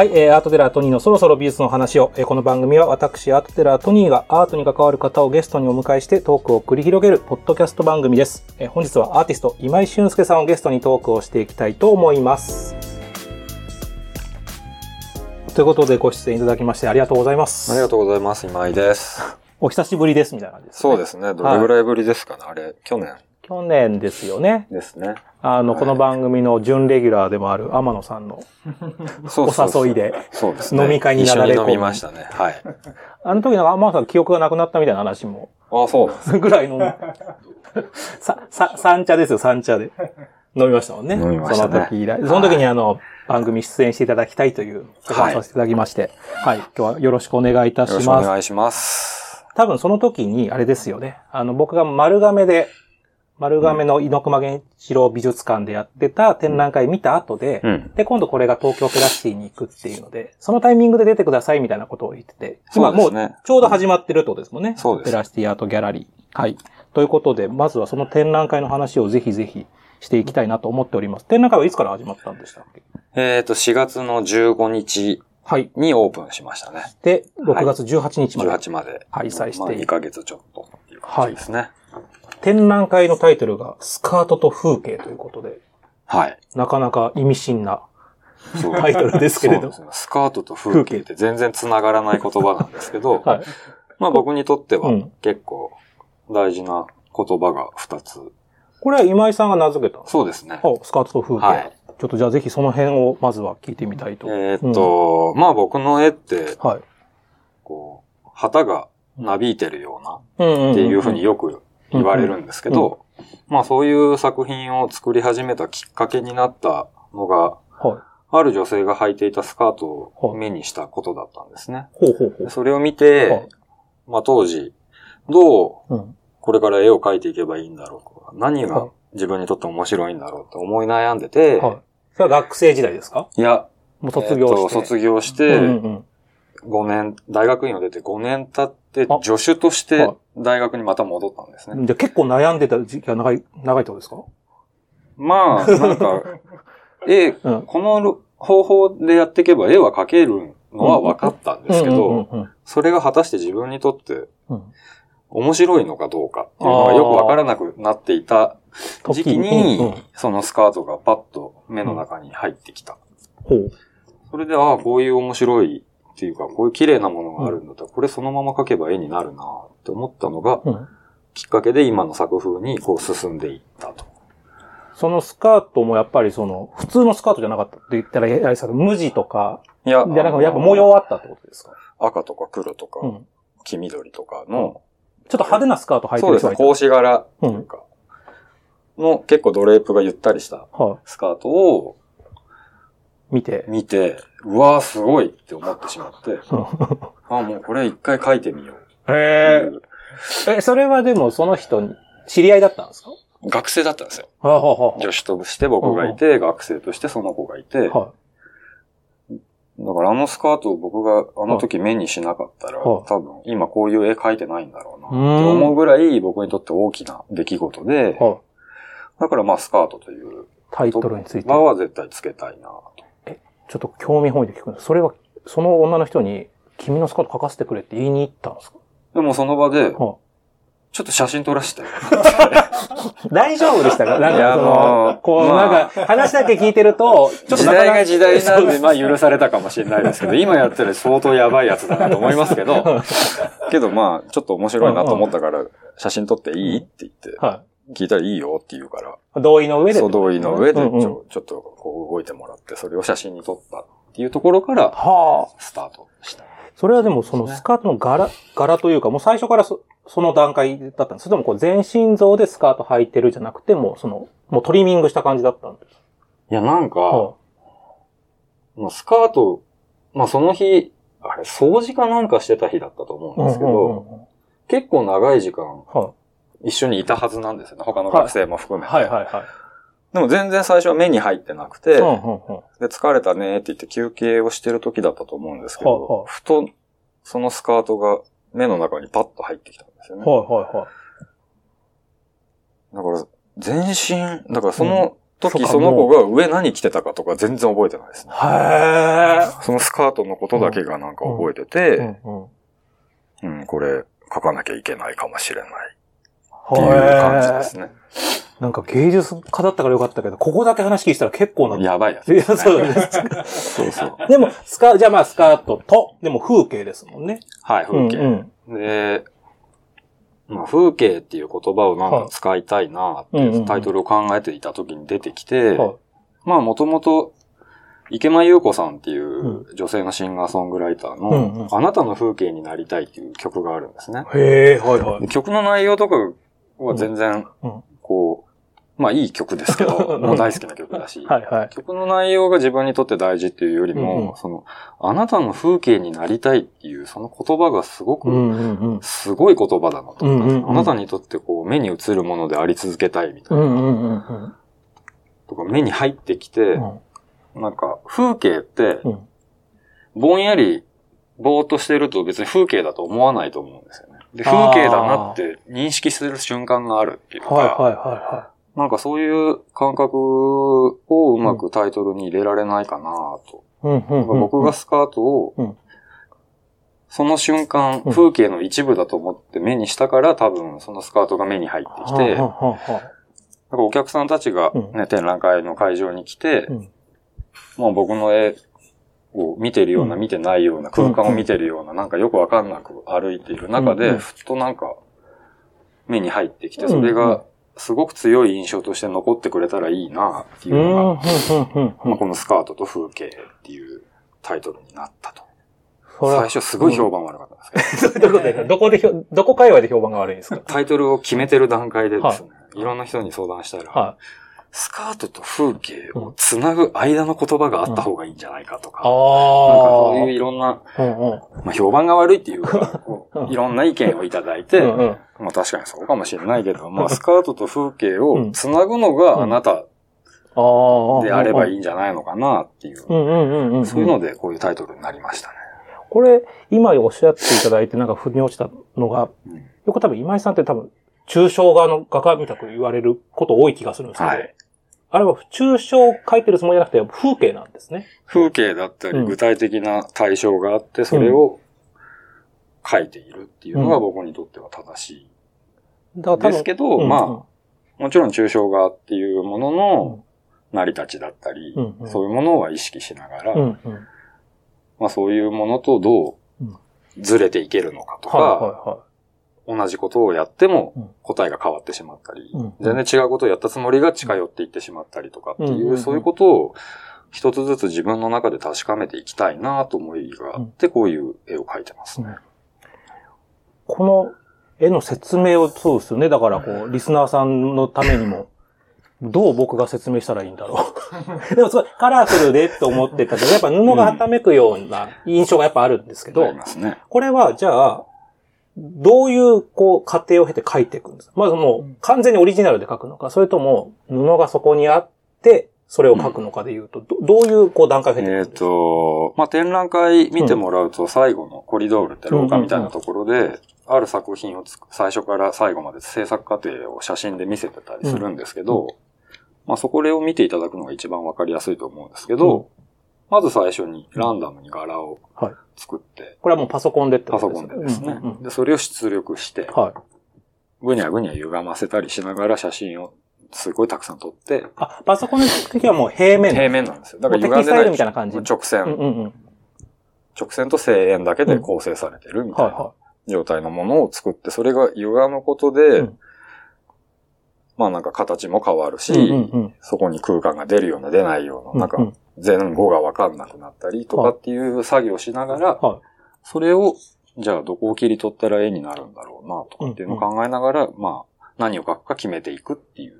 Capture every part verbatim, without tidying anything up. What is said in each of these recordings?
はい、えー、アートテラートニーのそろそろ美術の話を、えー、この番組は私、アートテラートニーがアートに関わる方をゲストにお迎えしてトークを繰り広げるポッドキャスト番組です。えー、本日はアーティスト今井俊介さんをゲストにトークをしていきたいと思います。ということでご出演いただきましてありがとうございます。ありがとうございます。今井です。お久しぶりですみたいな感じですね。そうですね。どれぐらいぶりですかね、はい、あれ、去年。去年ですよね。ですね。あの、はい、この番組の準レギュラーでもある天野さんのお誘いで飲み会になられ込み、そうですね。一緒に飲みましたね。はい。あの時なんか天野さん記憶がなくなったみたいな話も。ああ、そう。ぐらいのさ、さ、三茶ですよ、三茶で。飲みましたもんね。飲みましたね。その時以来。その時にあの、はい、番組出演していただきたいというお話をさせていただきまして、はい。はい。今日はよろしくお願いいたします。よろしくお願いします。多分その時に、あれですよね。あの、僕が丸亀で、丸亀の猪熊源一郎美術館でやってた展覧会見た後で、うん、で、今度これが東京ペラシティに行くっていうので、そのタイミングで出てくださいみたいなことを言ってて、今もうちょうど始まってるってことですもんね。そうです。ペラシティアートギャラリー。はい。ということで、まずはその展覧会の話をぜひぜひしていきたいなと思っております。展覧会はいつから始まったんでしたっけ？えっと、しがつのじゅうごにち。はい。にオープンしましたね。で、ろくがつじゅうはちにちまで。じゅうはちまで。開催して。まあ、にかげつちょっとっていう感じですね。はい、展覧会のタイトルがスカートと風景ということで、はい。なかなか意味深なタイトルですけれど、そうですね、スカートと風景って全然繋がらない言葉なんですけど、はい、まあ僕にとっては結構大事な言葉がふたつ。これは今井さんが名付けた。そうですね。スカートと風景。はい、ちょっとじゃあぜひその辺をまずは聞いてみたいと。えー、っと、うん、まあ僕の絵って、はい、こう旗がなびいてるようなっていうふうによく言われるんですけど、うんうんうん、まあそういう作品を作り始めたきっかけになったのが、はい、ある女性が履いていたスカートを目にしたことだったんですね。はい、でそれを見て、はい、まあ当時、どうこれから絵を描いていけばいいんだろうとか、何が自分にとって面白いんだろうと思い悩んでて、はい、それは学生時代ですか？いや、もう卒業して、えー、卒業して、うんうんごねん、大学院を出てごねん経って、助手として大学にまた戻ったんですね。じゃあ結構悩んでた時期が長い、長いってことですか？まあ、なんか、絵、うん、この方法でやっていけば絵は描けるのは分かったんですけど、それが果たして自分にとって面白いのかどうかっていうのがよく分からなくなっていた時期に、うんうん、そのスカートがパッと目の中に入ってきた。うん、それで、ああ、こういう面白いっていうか、こういう綺麗なものがあるんだったら、これそのまま描けば絵になるなって思ったのが、きっかけで今の作風にこう進んでいったと。そのスカートもやっぱりその、普通のスカートじゃなかったって言ったら、やはりさ、無地とか、いや、じゃなくてやっぱ模様あったってことですか？赤とか黒とか、うん、黄緑とかの、ちょっと派手なスカート履いてる人がいた。そうですね、格子柄というか、うん、の結構ドレープがゆったりしたスカートを、見て。見て、うわーすごいって思ってしまって。あ、もうこれ一回描いてみよう。へえ。え、それはでもその人に、知り合いだったんですか？学生だったんですよ。はあはあ、女子として僕がいて、はあ、学生としてその子がいて。はい、だからあのスカートを僕があの時目にしなかったら、はあ、多分今こういう絵描いてないんだろうなって思うぐらい僕にとって大きな出来事で、はあ、だからまあスカートというタイトルについて。言葉は絶対つけたいなと。ちょっと興味本位で聞くんです。それは、その女の人に、君のスカート描かせてくれって言いに行ったんですか？でもその場で、はあ、ちょっと写真撮らせて。大丈夫でしたか？なんか、あのー、こう、まあ、なんか、話だけ聞いてると、ちょっと時代が時代なんで、まあ許されたかもしれないですけど、今やってる相当やばいやつだなと思いますけど、けどまあ、ちょっと面白いなと思ったから、写真撮っていいって言って。はい、聞いたらいいよって言うから。同意の上で。そう、同意の上でちょ、うんうん、ちょっとこう動いてもらって、それを写真に撮ったっていうところから、スタートした、はあ。それはでもそのスカートの柄、柄というか、もう最初からそ、その段階だったんです。それともこう全身像でスカート履いてるじゃなくて、もうその、もうトリミングした感じだったんです。いや、なんか、はあ、スカート、まあその日、あれ、掃除かなんかしてた日だったと思うんですけど、うんうんうんうん、結構長い時間、はあ一緒にいたはずなんですよね。他の学生も含めて。はい、はい、はいはい。でも全然最初は目に入ってなくて、うんうんうん、で疲れたねって言って休憩をしてる時だったと思うんですけど、はいはい、ふとそのスカートが目の中にパッと入ってきたんですよね。はいはいはい。だから全身、だからその時その子が上何着てたかとか全然覚えてないですね。へー。そのスカートのことだけがなんか覚えてて、うん、うんうん、これ書かなきゃいけないかもしれないっていう感じですね。なんか芸術家だったからよかったけど、ここだけ話聞いたら結構なやばいやつですね。そうです。そうそう。でもスカじゃあまあスカートとでも風景ですもんね。はい、風景。うんうん、で、まあ風景っていう言葉をなんか使いたいなってタイトルを考えていた時に出てきて、はい、まあもともと池間優子さんっていう女性のシンガーソングライターのあなたの風景になりたいっていう曲があるんですね。うんうん、へー、はいはい。曲の内容とかは全然こう。まあいい曲ですけど、もう大好きな曲だし、はいはい、曲の内容が自分にとって大事っていうよりも、うんうん、その、あなたの風景になりたいっていう、その言葉がすごく、うんうんうん、すごい言葉だなと思った、うんうんうん。あなたにとってこう、目に映るものであり続けたいみたいな。うんうんうんうん、とか、目に入ってきて、うん、なんか、風景って、うん、ぼんやり、ぼーっとしてると別に風景だと思わないと思うんですよね。で、風景だなって認識する瞬間があるっていうか、はいはいはいはい。なんかそういう感覚をうまくタイトルに入れられないかなと。うん、僕がスカートを、その瞬間、うん、風景の一部だと思って目にしたから多分そのスカートが目に入ってきて、なんかお客さんたちが、ねうん、展覧会の会場に来て、うん、まあ僕の絵を見てるような見てないような空間を見てるようななんかよくわかんなく歩いている中で、ふっとなんか目に入ってきて、それが、すごく強い印象として残ってくれたらいいなっていうのが、まあ、このスカートと風景っていうタイトルになったと。最初すごい評判悪かったんですけど。どこで、どこで、どこ界隈で評判が悪いんですか？タイトルを決めてる段階でですね、はい、いろんな人に相談したら、はい、スカートと風景をつなぐ間の言葉があった方がいいんじゃないかとか、うん、なんかそういういろんな、うんうんまあ、評判が悪いっていうか、いろんな意見をいただいて、うんうん、まあ確かにそうかもしれないけど、まあスカートと風景をつなぐのがあなたであればいいんじゃないのかなっていう、そういうのでこういうタイトルになりましたね。これ今おっしゃっていただいてなんか腑に落ちたのが、よく多分今井さんって多分抽象画の画家みたく言われること多い気がするんですけど、はい、あれは抽象を描いてるつもりじゃなくて風景なんですね。風景だったり具体的な対象があってそれを描いているっていうのが僕にとっては正しい、うん、だからですけど、うん、まあもちろん抽象画っていうものの成り立ちだったり、うんうん、そういうものは意識しながら、うんうん、まあそういうものとどうずれていけるのかとか、うんはいはいはい同じことをやっても答えが変わってしまったり、うん、全然違うことをやったつもりが近寄っていってしまったりとかっていう、うんうんうん、そういうことを一つずつ自分の中で確かめていきたいなと思いがあって、こういう絵を描いてますね、うん。この絵の説明をそうですよね。だからこう、リスナーさんのためにも、どう僕が説明したらいいんだろう。でもすごいカラフルでと思ってたけど、やっぱ布がはためくような印象がやっぱあるんですけど、うんね、これはじゃあ、どういう、こう、過程を経て描いていくんですか？まずもう、完全にオリジナルで描くのか、それとも、布がそこにあって、それを描くのかで言うと、ど, どういう、こう、段階を経ていくんですか？えっ、ー、と、まあ、展覧会見てもらうと、最後のコリドールって廊下みたいなところで、ある作品をつく最初から最後まで制作過程を写真で見せてたりするんですけど、うんうん、まあ、そこを見ていただくのが一番わかりやすいと思うんですけど、うんまず最初にランダムに柄を作って、はい、これはもうパソコンでってことですね。パソコンでですね。うんうん、でそれを出力して、はい、ぐにゃぐにゃ歪ませたりしながら写真をすごいたくさん撮って、あパソコンの時はもう平面平面なんですよ。だから歪んでないみたいな感じ。直線、うんうんうん、直線と正円だけで構成されてるみたいな状態のものを作って、それが歪むことで。うんまあなんか形も変わるし、うんうんうん、そこに空間が出るような出ないような、なんか前後がわかんなくなったりとかっていう作業をしながら、はい、それを、じゃあどこを切り取ったら絵になるんだろうなとかっていうのを考えながら、うんうん、まあ何を描くか決めていくっていう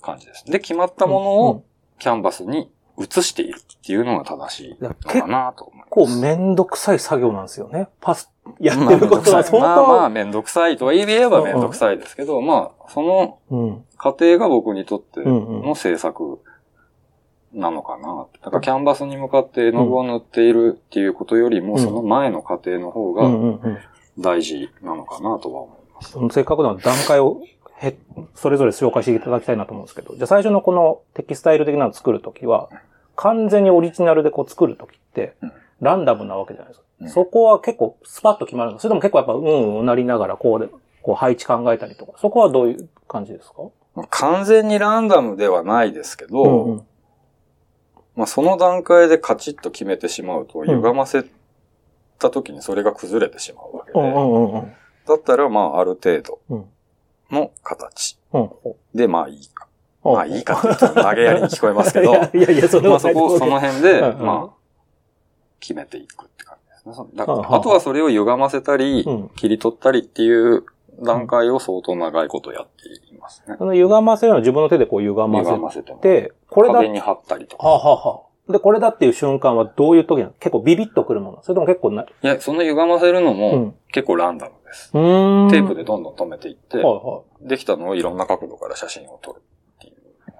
感じです。で、決まったものをキャンバスに写しているっていうのが正しいのかなと思います。こうめんどくさい作業なんですよね。パス、やってることは相当、まあ、まあまあめんどくさいとは言えばめんどくさいですけど、うん、まあその過程が僕にとっての制作なのかな。だからキャンバスに向かって絵の具を塗っているっていうことよりも、うん、その前の過程の方が大事なのかなとは思います。うんうんうん、正確な段階をへそれぞれ紹介していただきたいなと思うんですけど、じゃあ最初のこのテキスタイル的なのを作るときは、完全にオリジナルでこう作るときって、ランダムなわけじゃないですか。うん、そこは結構スパッと決まるの？それとも結構やっぱうんうなりながらこうで、こう配置考えたりとか、そこはどういう感じですか？まあ、完全にランダムではないですけど、うんうん、まあその段階でカチッと決めてしまうと、歪ませた時にそれが崩れてしまうわけで、うんうんうんうん、だったらまあある程度の形でまあいいか。うん、まあいいかって言ったら投げやりに聞こえますけど、いやいやそれはまあそこ、その辺で、うんうん、まあ決めていくって感じですね。だからあとはそれを歪ませたり、うん、切り取ったりっていう段階を相当長いことやっていますね。その歪ませるのは自分の手でこう歪ませて、歪ませてでこれだ壁に貼ったりとか、はあはあ、でこれだっていう瞬間はどういう時なの？結構ビビッとくるもの？それとも結構ない？いやその歪ませるのも結構ランダムです。うん、テープでどんどん止めていって、はいはい、できたのをいろんな角度から写真を撮るっていう。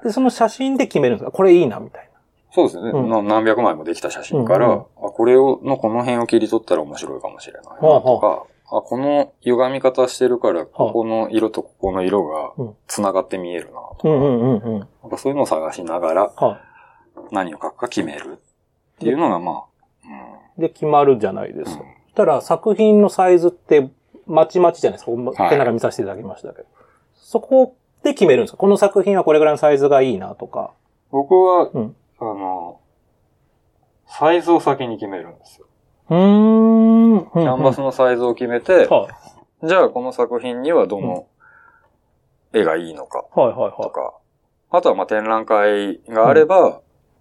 でその写真で決めるんですか？これいいなみたいな。そうですね、うん。何百枚もできた写真から、うんうん、あこれをのこの辺を切り取ったら面白いかもしれないなとか、はあはあ、あこの歪み方してるからここの色とここの色がつながって見えるなとか、うんうんうんうん、なんかそういうのを探しながら何を書くか決めるっていうのがまあ、うん、で決まるじゃないですか。うん、ただ作品のサイズってまちまちじゃないですか。手なら見させていただきましたけど、はい、そこで決めるんですか？この作品はこれぐらいのサイズがいいなとか。僕は、うん、あの、サイズを先に決めるんですよ。うーん。キャンバスのサイズを決めて、はい、じゃあこの作品にはどの絵がいいのかとか、はいはいはい、あとはまあ展覧会があれば、うん、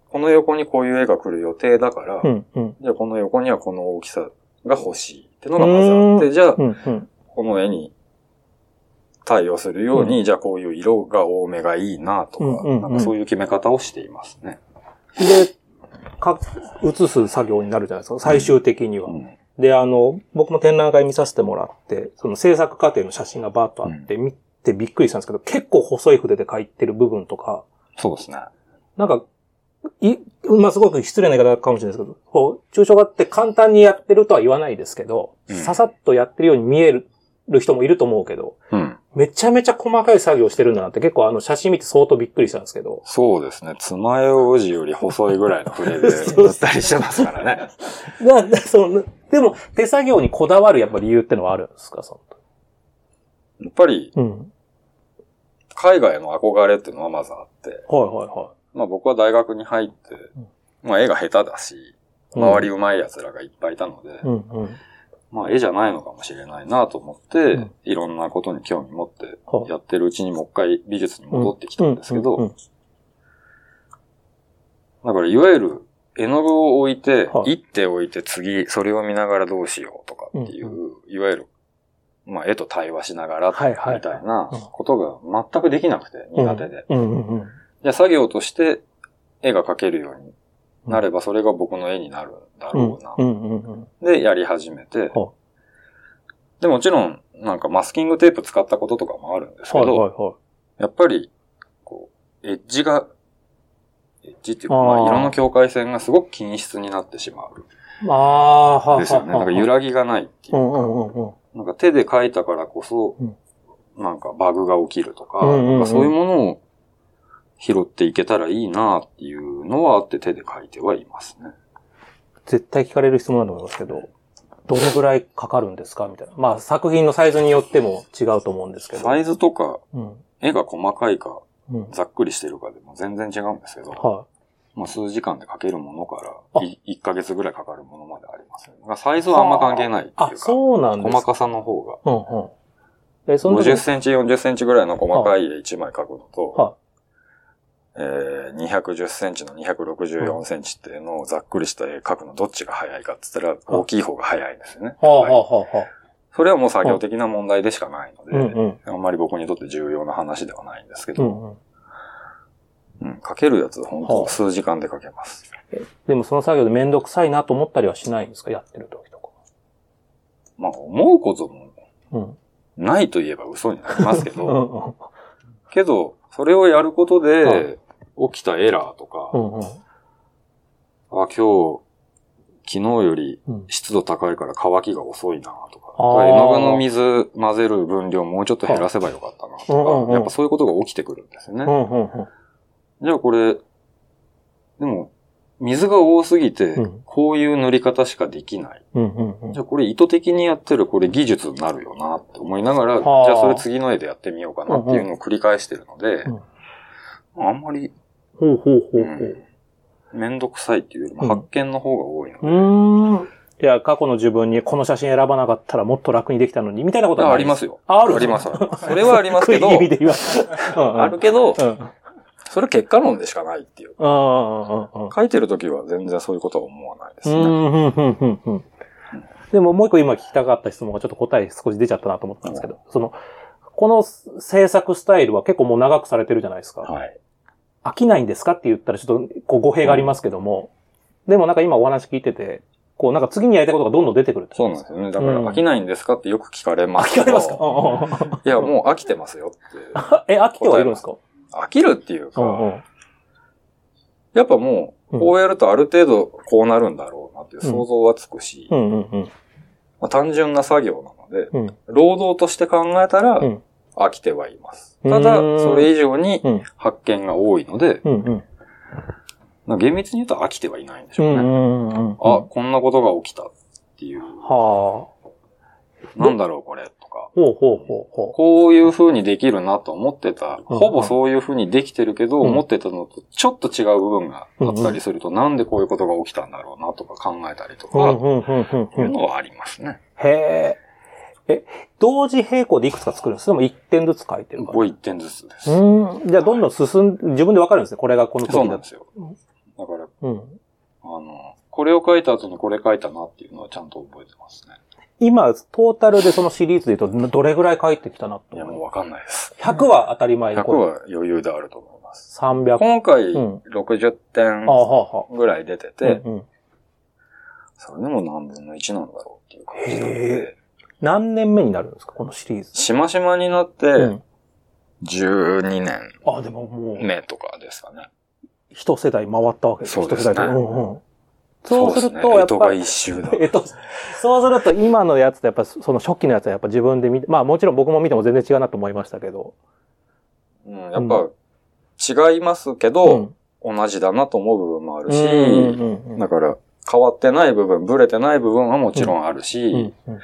この横にこういう絵が来る予定だから、うんうん、じゃあこの横にはこの大きさが欲しいってのがまずあって、じゃあ、うんうん、この絵に対応するように、うん、じゃあこういう色が多めがいいなとか、うんうんうん、なんかそういう決め方をしていますね。で、か、写す作業になるじゃないですか、最終的には。うんうん、で、あの、僕も展覧会見させてもらって、その制作過程の写真がバーッとあって、見てびっくりしたんですけど、結構細い筆で描いてる部分とか。そうですね。なんか、い、まあ、すごく失礼な言い方かもしれないですけど、こう、抽象画って簡単にやってるとは言わないですけど、うん、ささっとやってるように見える人もいると思うけど、うん、めちゃめちゃ細かい作業してるんだなって結構あの写真見て相当びっくりしたんですけど。そうですね。爪楊枝より細いぐらいの筆で塗ったりしてますからね。だだそのでも手作業にこだわるやっぱ理由ってのはあるんですか？そのやっぱり、うん、海外の憧れっていうのはまずあって、はいはいはい。まあ僕は大学に入って、まあ絵が下手だし、周り上手い奴らがいっぱいいたので、うんうんうん、まあ、絵じゃないのかもしれないなと思って、うん、いろんなことに興味持ってやってるうちにもう一回美術に戻ってきたんですけど、うんうんうんうん、だからいわゆる絵の具を置いて、はい、一手置いて次それを見ながらどうしようとかっていう、うんうん、いわゆる、まあ、絵と対話しながらみたいなことが全くできなくて、うん、苦手で、うんうんうんうん、じゃあ作業として絵が描けるようになればそれが僕の絵になるんだろうな。うんうんうんうん、で、やり始めて。で、もちろん、なんかマスキングテープ使ったこととかもあるんですけど、はいはいはい、やっぱり、こう、エッジが、エッジっていうか、まあ、色の境界線がすごく均質になってしまう。あー、ですよね。なんか揺らぎがないっていうか、うんうんうん、なんか手で描いたからこそ、うん、なんかバグが起きるとか、うんうんうん、なんかそういうものを、拾っていけたらいいなっていうのはあって手で書いてはいますね。絶対聞かれる質問だと思いますけど、どのぐらいかかるんですかみたいな。まあ作品のサイズによっても違うと思うんですけど。サイズとか、うん、絵が細かいか、うん、ざっくりしてるかでも全然違うんですけど、はい、まあ、数時間で書けるものからいっかげつぐらいかかるものまであります、ね。サイズはあんま関係ないっていうか、ああそうなんです、細かさの方が。うんうん、えそのごじゅっセンチ、よんじゅっセンチぐらいの細かい絵いちまい描くのと、はいはい、えー、にひゃくじゅっセンチのにひゃくろくじゅうよんセンチっていうのをざっくりした絵描くのどっちが早いかって言ったら大きい方が早いんですよね。はあはあはあ、はい。それはもう作業的な問題でしかないので、うんうん、あんまり僕にとって重要な話ではないんですけど、うん、うんうん、描けるやつは本当数時間で描けます、はあ。でもその作業でめんどくさいなと思ったりはしないんですか？やってる時とか。まあ思うこともないと言えば嘘になりますけど、うんうん、けどそれをやることで、はい、起きたエラーとか、うんうん、あ、今日、昨日より湿度高いから乾きが遅いなとか、うん、絵の具の水混ぜる分量もうちょっと減らせばよかったなとか、うんうんうん、やっぱそういうことが起きてくるんですよね。うんうんうん、じゃあこれ、でも、水が多すぎて、こういう塗り方しかできない、うんうんうん。じゃあこれ意図的にやってるこれ技術になるよなって思いながら、じゃあそれ次の絵でやってみようかなっていうのを繰り返してるので、うんうん、あんまり、ほうほうほうほう。うん、めんどくさいっていうよりも発見の方が多いので。うん、うーんいや、過去の自分にこの写真選ばなかったらもっと楽にできたのに、みたいなことはないです。ありますよ。あるあります。それはありますけど、あるけど、うんそれ結果論でしかないっていう。ああ書いてるときは全然そういうことは思わないですね。うんでももう一個今聞きたかった質問がちょっと答え少し出ちゃったなと思ったんですけど、うん、その、この制作スタイルは結構もう長くされてるじゃないですか。はい、飽きないんですかって言ったらちょっとこう語弊がありますけども、うん、でもなんか今お話聞いてて、こうなんか次にやりたいことがどんどん出てくるってことですか。そうなんですよね。だから飽きないんですかってよく聞かれますけど。聞かれますかいやもう飽きてますよって。え、飽きてはいるんですか飽きるっていうか、うんうん、やっぱもう、こうやるとある程度こうなるんだろうなっていう想像はつくし、うんうんうんまあ、単純な作業なので、うん、労働として考えたら飽きてはいます。ただ、それ以上に発見が多いので、うんうん、なんか厳密に言うと飽きてはいないんでしょうね。うんうんうんうん、あ、こんなことが起きたっていう。はあなんだろうこれとかほうほうほうほう。こういう風にできるなと思ってた。ほぼそういう風にできてるけど、思ってたのとちょっと違う部分があったりすると、うんうん、なんでこういうことが起きたんだろうなとか考えたりとか、いうのはありますね。へー。え、同時並行でいくつか作るんですか？でもいってんずつ書いてるから。ごいってんずつです。うん。じゃあどんどん進ん、自分でわかるんですね。これがこの時だ。そうなんですよ。だから、うん、あの、これを書いた後にこれ書いたなっていうのはちゃんと覚えてますね。今、トータルでそのシリーズで言うと、どれぐらい書いてきたなと。いや、もうわかんないです。ひゃくは当たり前で。ひゃくは余裕であると思います。さんびゃく。今回、ろくじゅってんぐらい出てて、うん、それでも何分のいちなんだろうっていう感じなので。何年目になるんですか、このシリーズ。しましまになって、じゅうにねん。あ、でももう。目とかですかね。一世代回ったわけですね。そうですね。そうすると、やっぱり、ね、そうすると今のやつとやっぱその初期のやつはやっぱ自分で見て、まあもちろん僕も見ても全然違うなと思いましたけど。うん、やっぱ違いますけど、うん、同じだなと思う部分もあるし、うんうんうんうん、だから変わってない部分、ブレてない部分はもちろんあるし、うんうんうん、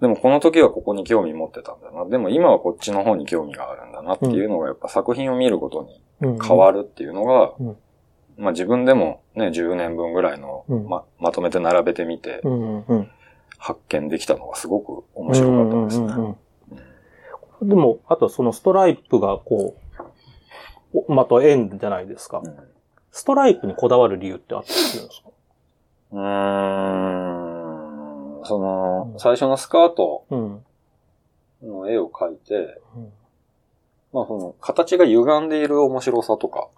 でもこの時はここに興味持ってたんだな、でも今はこっちの方に興味があるんだなっていうのがやっぱ作品を見ることに変わるっていうのが、うんうんうんまあ自分でもね、じゅうねんぶんぐらいの、うん、ま、まとめて並べてみて、うんうん、発見できたのがすごく面白かったですね。うんうんうん、でも、あとそのストライプがこう、また円じゃないですか、うん。ストライプにこだわる理由ってあったりするんですか？うーん、その、最初のスカートの絵を描いて、うんうん、まあその、形が歪んでいる面白さとか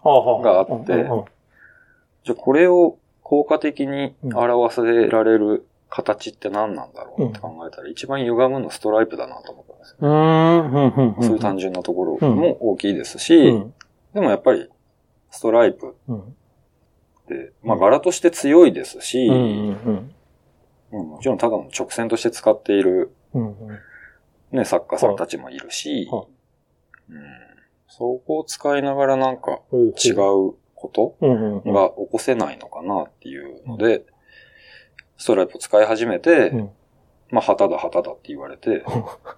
があって、うんうんうんうんじゃこれを効果的に表せられる形って何なんだろうって考えたら、一番歪むのストライプだなと思ったんですよ、ねうん。そういう単純なところも大きいですし、うん、でもやっぱりストライプって、うん、まあ柄として強いですし、うんうんうん、もちろんただの直線として使っている、ね、作家さんたちもいるし、うんうん、そこを使いながらなんか違う、ことが起こせないのかなっていうので、ストライプを使い始めて、うん、まあ、旗だ旗だって言われて。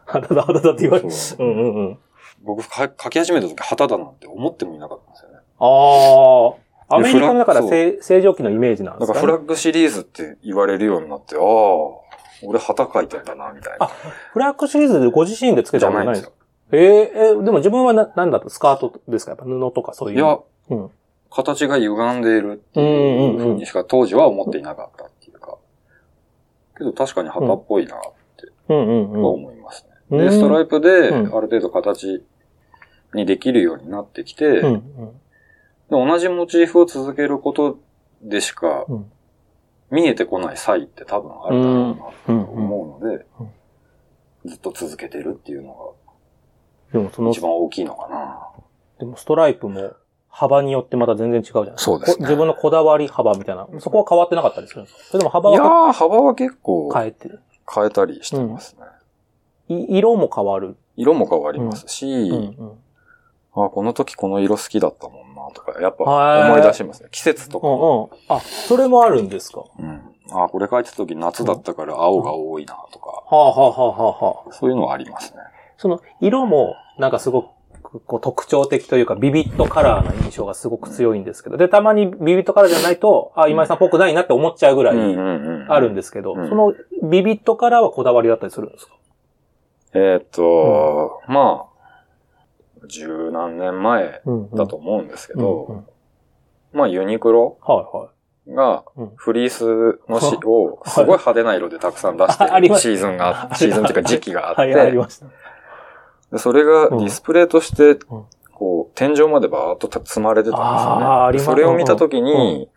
旗だ旗だって言われて。うんうんうん、僕書き始めた時旗だなんて思ってもいなかったんですよね。ああ。アメリカのだから正常期のイメージなんですかね。だからフラッグシリーズって言われるようになって、ああ、俺旗書いてんだな、みたいな。あ、フラッグシリーズでご自身でつけたんじゃないですか。えー、えー、でも自分はな、なんだった？スカートですか？やっぱ布とかそういう。いや、うん形が歪んでいるっていう風にしか当時は思っていなかったっていうか。けど確かに旗っぽいなって思いますね。で、ストライプである程度形にできるようになってきて、で同じモチーフを続けることでしか見えてこない差異って多分あるだろうなと思うので、ずっと続けてるっていうのが一番大きいのかな。でもストライプも幅によってまた全然違うじゃないですか。そうですね。自分のこだわり幅みたいな。そこは変わってなかったりするんですか？それでも幅は。いやー、幅は結構変えてる。変えたりしてますね。色も変わる。色も変わりますし、うんうんうん、あこの時この色好きだったもんなとか、やっぱ思い出しますね。季節とか、うんうん。あ、それもあるんですか。うん。あこれ書いてた時夏だったから青が多いなとか。うん、はあ、はあははあ、はそういうのはありますね。その色もなんかすごく、こう特徴的というかビビットカラーの印象がすごく強いんですけど、でたまにビビットカラーじゃないとあ今井さんっぽくないなって思っちゃうぐらいあるんですけど、うんうんうん、そのビビットカラーはこだわりだったりするんですか？えー、っと、うん、まあ十何年前だと思うんですけど、うんうん、まあユニクロがフリースのしをすごい派手な色でたくさん出してるシーズンがシーズンというか時期があって。はい、ありました。それがディスプレイとして、こう、天井までバーっと積まれてたんですよね。それを見たときに、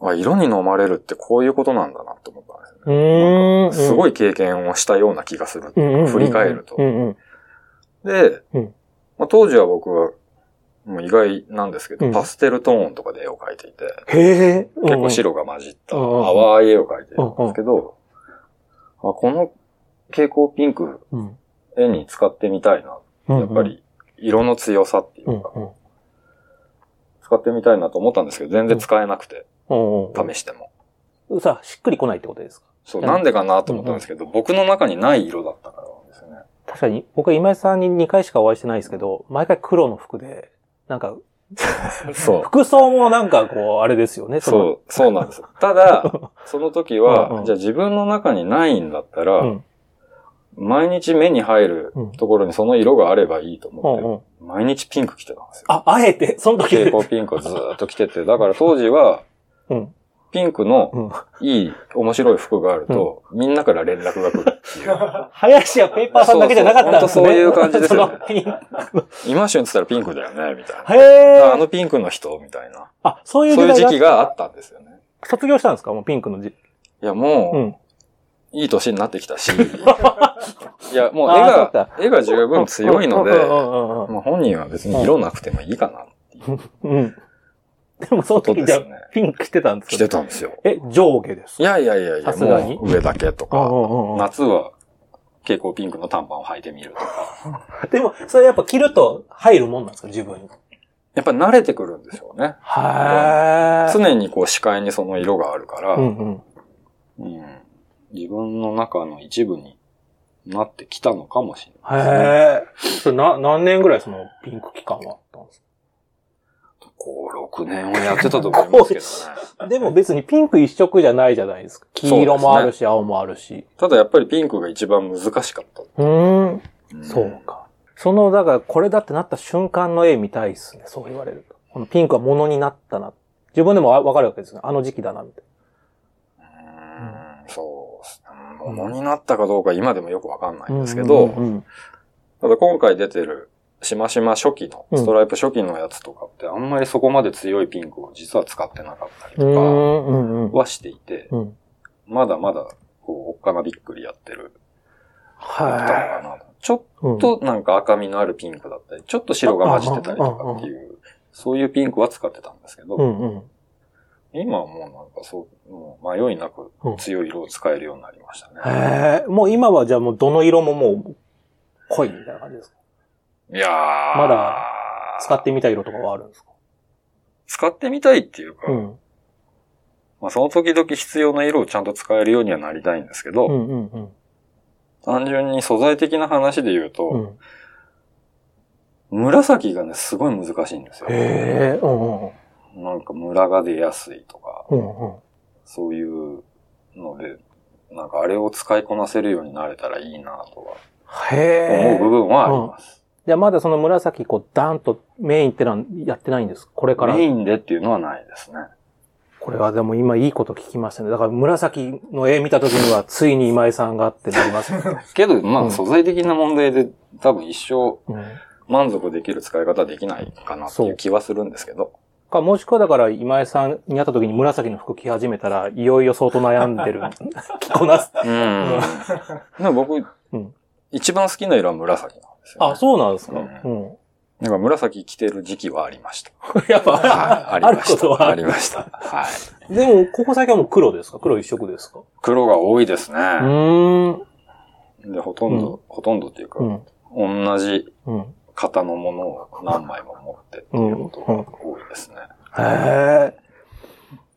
あ、色に飲まれるってこういうことなんだなって思ったんですよね。すごい経験をしたような気がする。振り返ると。で、まあ、当時は僕は、もう意外なんですけど、パステルトーンとかで絵を描いていて、結構白が混じった淡い絵を描いているんですけど、あ、この蛍光ピンク、絵に使ってみたいな、うんうん。やっぱり色の強さっていうか、うんうん、使ってみたいなと思ったんですけど、全然使えなくて、うん、試しても。さ、しっくり来ないってことですか？そう、なんでかなと思ったんですけど、うんうん、僕の中にない色だったからなんですよね。確かに、僕は今井さんににかいしかお会いしてないですけど、毎回黒の服で、なんか、そう服装もなんかこう、あれですよね。そ, そう、そうなんです。ただ、その時は、うんうん、じゃあ自分の中にないんだったら、うん毎日目に入るところにその色があればいいと思って、うん、毎日ピンク着てたんですよ。あ、あえてその時蛍光ピンクをずーっと着てて、だから当時は、ピンクのいい面白い服があると、うん、みんなから連絡が来るっていう。林やペーパーさんだけじゃなかったんですね。そうそう、そういう感じですよね。今旬って言ったらピンクだよね、みたいな。へー。あのピンクの人、みたいな。あ、そういう時代がそういう時期があったんですよね。卒業したんですか？もうピンクの時。いや、もう、うんいい年になってきたし、いや、もう絵が、絵が十分強いので、まあ、本人は別に色なくてもいいかなっていう。うん。でもその時じゃピンク着てたんですか？着てたんですよ。え、上下ですか？いやいやいやいや、もう上だけとか、夏は蛍光ピンクの短パンを履いてみるとか。でも、それやっぱ着ると入るもんなんですか？自分に。やっぱ慣れてくるんでしょうね。はー。常にこう視界にその色があるから、うんうんうん自分の中の一部になってきたのかもしれないですね。へー。それな、何年ぐらいそのピンク期間はあったんですか？ご、ろくねんをやってたと思いますけどね。でも別にピンク一色じゃないじゃないですか。黄色もあるし、ね、青もあるし。ただやっぱりピンクが一番難しかった。うーん。うん、そうか。その、だからこれだってなった瞬間の絵見たいっすね。そう言われると。このピンクはものになったな。自分でもわかるわけですね。あの時期だな、みたいな。うーん、そう。物になったかどうか今でもよくわかんないんですけど、うんうんうん、ただ今回出てるしましま初期の、ストライプ初期のやつとかってあんまりそこまで強いピンクを実は使ってなかったりとかはしていて、うんうんうん、まだまだこうおっかなびっくりやってる。はい。ちょっとなんか赤みのあるピンクだったり、ちょっと白が混じってたりとかっていう、そういうピンクは使ってたんですけど、うんうん今はもうなんかそう、もう迷いなく強い色を使えるようになりましたね。うん、へえ、もう今はじゃあもうどの色ももう濃いみたいな感じですか？いやー。まだ使ってみたい色とかはあるんですか？使ってみたいっていうか、うん、まあその時々必要な色をちゃんと使えるようにはなりたいんですけど、うんうんうん、単純に素材的な話で言うと、うん、紫がね、すごい難しいんですよ。へえ、うんうん。なんかムラが出やすいとか、うんうん、そういうので、なんかあれを使いこなせるようになれたらいいなとは思う部分はあります。じゃあまだその紫こうダーンとメインってのはやってないんですか？これからメインでっていうのはないですね。これはでも今いいこと聞きましたね。だから紫の絵見た時にはついに今井さんがってなりますよね。けどまあ素材的な問題で多分一生満足できる使い方はできないかなっていう気はするんですけど。かもしくはだから今井さんに会った時に紫の服着始めたらいよいよ相当悩んでる着こなす。うん。なんか僕、うん、一番好きな色は紫なんですよ、ね。あ、そうなんですか。うん。うん、なんか紫着てる時期はありました。やっぱ、はい、ありました。あることはありました。はい。でもここ最近はもう黒ですか？黒一色ですか？黒が多いですね。うーん。で、ほとんど、うん、ほとんどっていうか、うん、同じ型のものを何枚も持ってっていうことが多いですね。うんうんうん、へえ。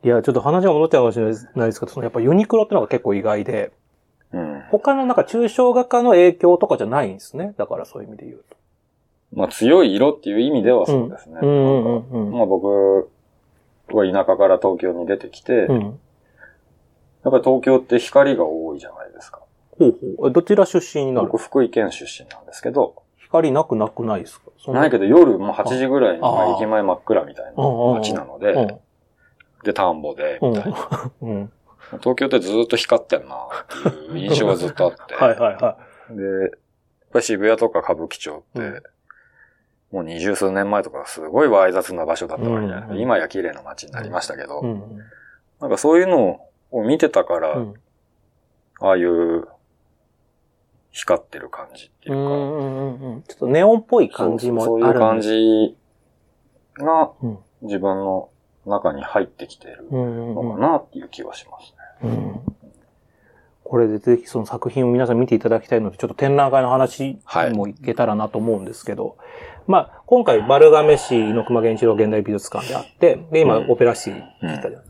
いや、ちょっと話が戻っちゃうかもしれないですけど、そのやっぱユニクロってのが結構意外で、うん、他のなんか中小画家の影響とかじゃないんですね。だからそういう意味で言うと。まあ強い色っていう意味ではそうですね。まあ僕は田舎から東京に出てきて、うん、やっぱり東京って光が多いじゃないですか。ほうほう。どちら出身になる？僕福井県出身なんですけど。光なくなくないですか？ないけど夜もうはちじぐらいに駅前真っ暗みたいな街なので、うん、で田んぼでみたいな。うんうん、東京ってずっと光ってんなっていう印象がずっとあって。はいはいはい。で、やっぱり渋谷とか歌舞伎町って、うんもう二十数年前とかすごいわい雑な場所だったわけじゃないですか、うんうん、今や綺麗な街になりましたけど、うんうん、なんかそういうのを見てたから、うん、ああいう光ってる感じっていうか、うんうんうん、ちょっとネオンっぽい感じもある、ね、そう、そういう感じが自分の中に入ってきてるのかなっていう気はしますね。うんうんうん、これでぜひその作品を皆さん見ていただきたいので、ちょっと展覧会の話もいけたらなと思うんですけど、はい、まあ、今回、丸亀市猪熊源一郎現代美術館であって、で、今、オペラ市に来たじゃん。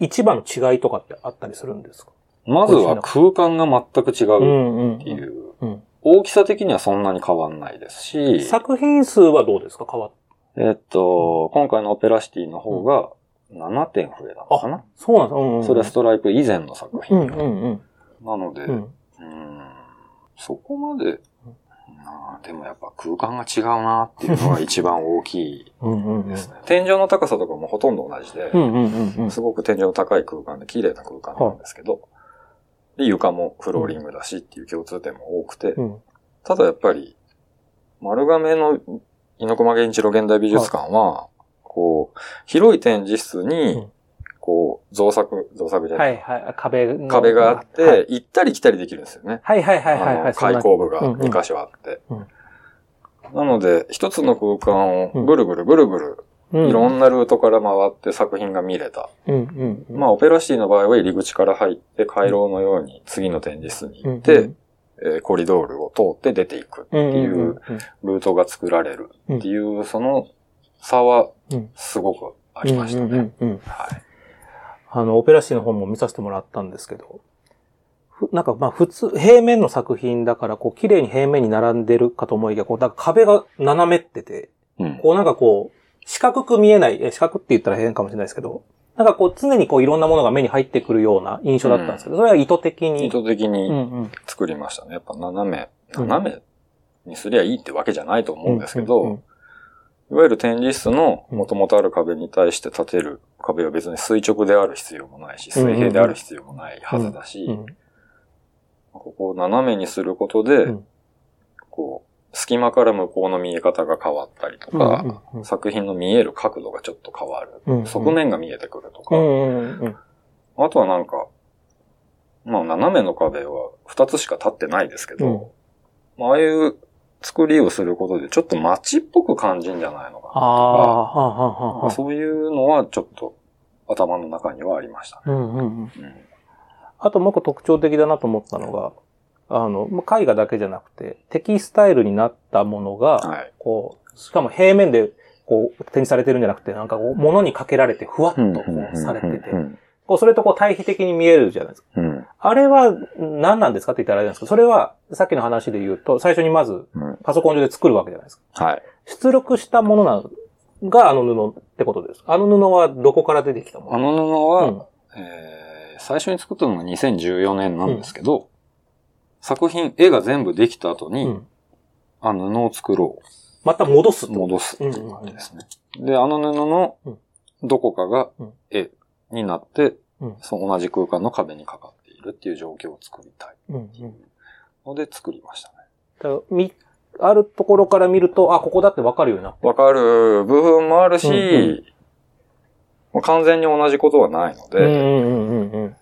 一番の違いとかってあったりするんですか？まずは空間が全く違うっていう。大きさ的にはそんなに変わんないですし。作品数はどうですか？変わった。えー、っと、今回のオペラシティの方がななてん増えたのかな？そうなんですか、うんうん、それはストライプ以前の作品。うんうんうん、なので、うん、うーん、そこまで、あでもやっぱ空間が違うなっていうのが一番大きいですね。うんうんうん、天井の高さとかもほとんど同じで、うんうんうんうん、すごく天井の高い空間で綺麗な空間なんですけど、で床もフローリングだしっていう共通点も多くて、うん、ただやっぱり丸亀の猪熊源一郎現代美術館は、こう広い展示室にこう造作造作じゃない、はいはい、壁の壁があって、はい、行ったり来たりできるんですよね。はいはいはいはい、はい、開口部がに箇所あって、うんうん、なので一つの空間をぐるぐるぐるぐる、うん、いろんなルートから回って作品が見れた、うんうん、まあオペラシティの場合は入り口から入って回廊のように次の展示室に行って、うんうん、えー、コリドールを通って出ていくっていうルートが作られるっていう、うんうん、その差はすごくありましたね。はい。あの、オペラシティの方も見させてもらったんですけど、なんかまあ普通、平面の作品だから、こう、綺麗に平面に並んでるかと思いきや、こう、だから壁が斜めってて、うん、こうなんかこう、四角く見えない、え、四角って言ったら変かもしれないですけど、なんかこう、常にこう、いろんなものが目に入ってくるような印象だったんですけど、うん、それは意図的に。意図的に作りましたね。やっぱ斜め、斜めにすりゃいいってわけじゃないと思うんですけど、うんうんうん、いわゆる展示室の元々ある壁に対して立てる壁は別に垂直である必要もないし、水平である必要もないはずだし、ここを斜めにすることで、こう、隙間から向こうの見え方が変わったりとか、作品の見える角度がちょっと変わる。側面が見えてくるとか、あとはなんか、まあ斜めの壁はふたつしか立ってないですけど、ああいう作りをすることでちょっと街っぽく感じるんじゃないのかなとか、あ、まあ、そういうのはちょっと頭の中にはありましたね。うんうんうんうん、あともう一個特徴的だなと思ったのが、あの絵画だけじゃなくてテキスタイルになったものがこう、はい、しかも平面でこう展示されてるんじゃなくて、なんかこう物にかけられてふわっとこうされてて、こうそれとこう対比的に見えるじゃないですか。うん、あれは何なんですかって言ったらあれなんですけど、それはさっきの話で言うと、最初にまずパソコン上で作るわけじゃないですか。うん、はい。出力したものなのがあの布ってことです。あの布はどこから出てきたもの？あの布は、うん、えー、最初に作ったのがにせんじゅうよねんなんですけど、うん、作品、絵が全部できた後に、うん、あの布を作ろう。また戻すと。戻すっていう感じですね。うんうん、で、あの布のどこかが絵。うんになって、うん、その同じ空間の壁にかかっているっていう状況を作りたいっていうので作りましたね。うんうん、だからあるところから見ると、あ、ここだってわかるようになってる。わかる部分もあるし、うんうん、まあ、完全に同じことはないので、うんうんうんうん、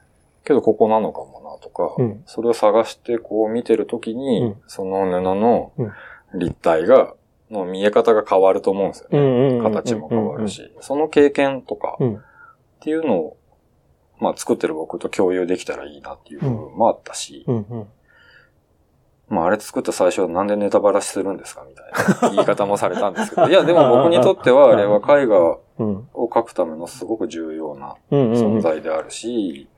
けどここなのかもなとか、うん、それを探してこう見てるときに、うん、その布の立体が、の見え方が変わると思うんですよね。うんうんうんうん、形も変わるし、うんうんうん、その経験とか、うんっていうのを、まあ作ってる僕と共有できたらいいなっていう部分もあったし、うんうんうん、まああれ作った最初はなんでネタバラしするんですかみたいな言い方もされたんですけど、いやでも僕にとってはあれは絵画を描くためのすごく重要な存在であるし、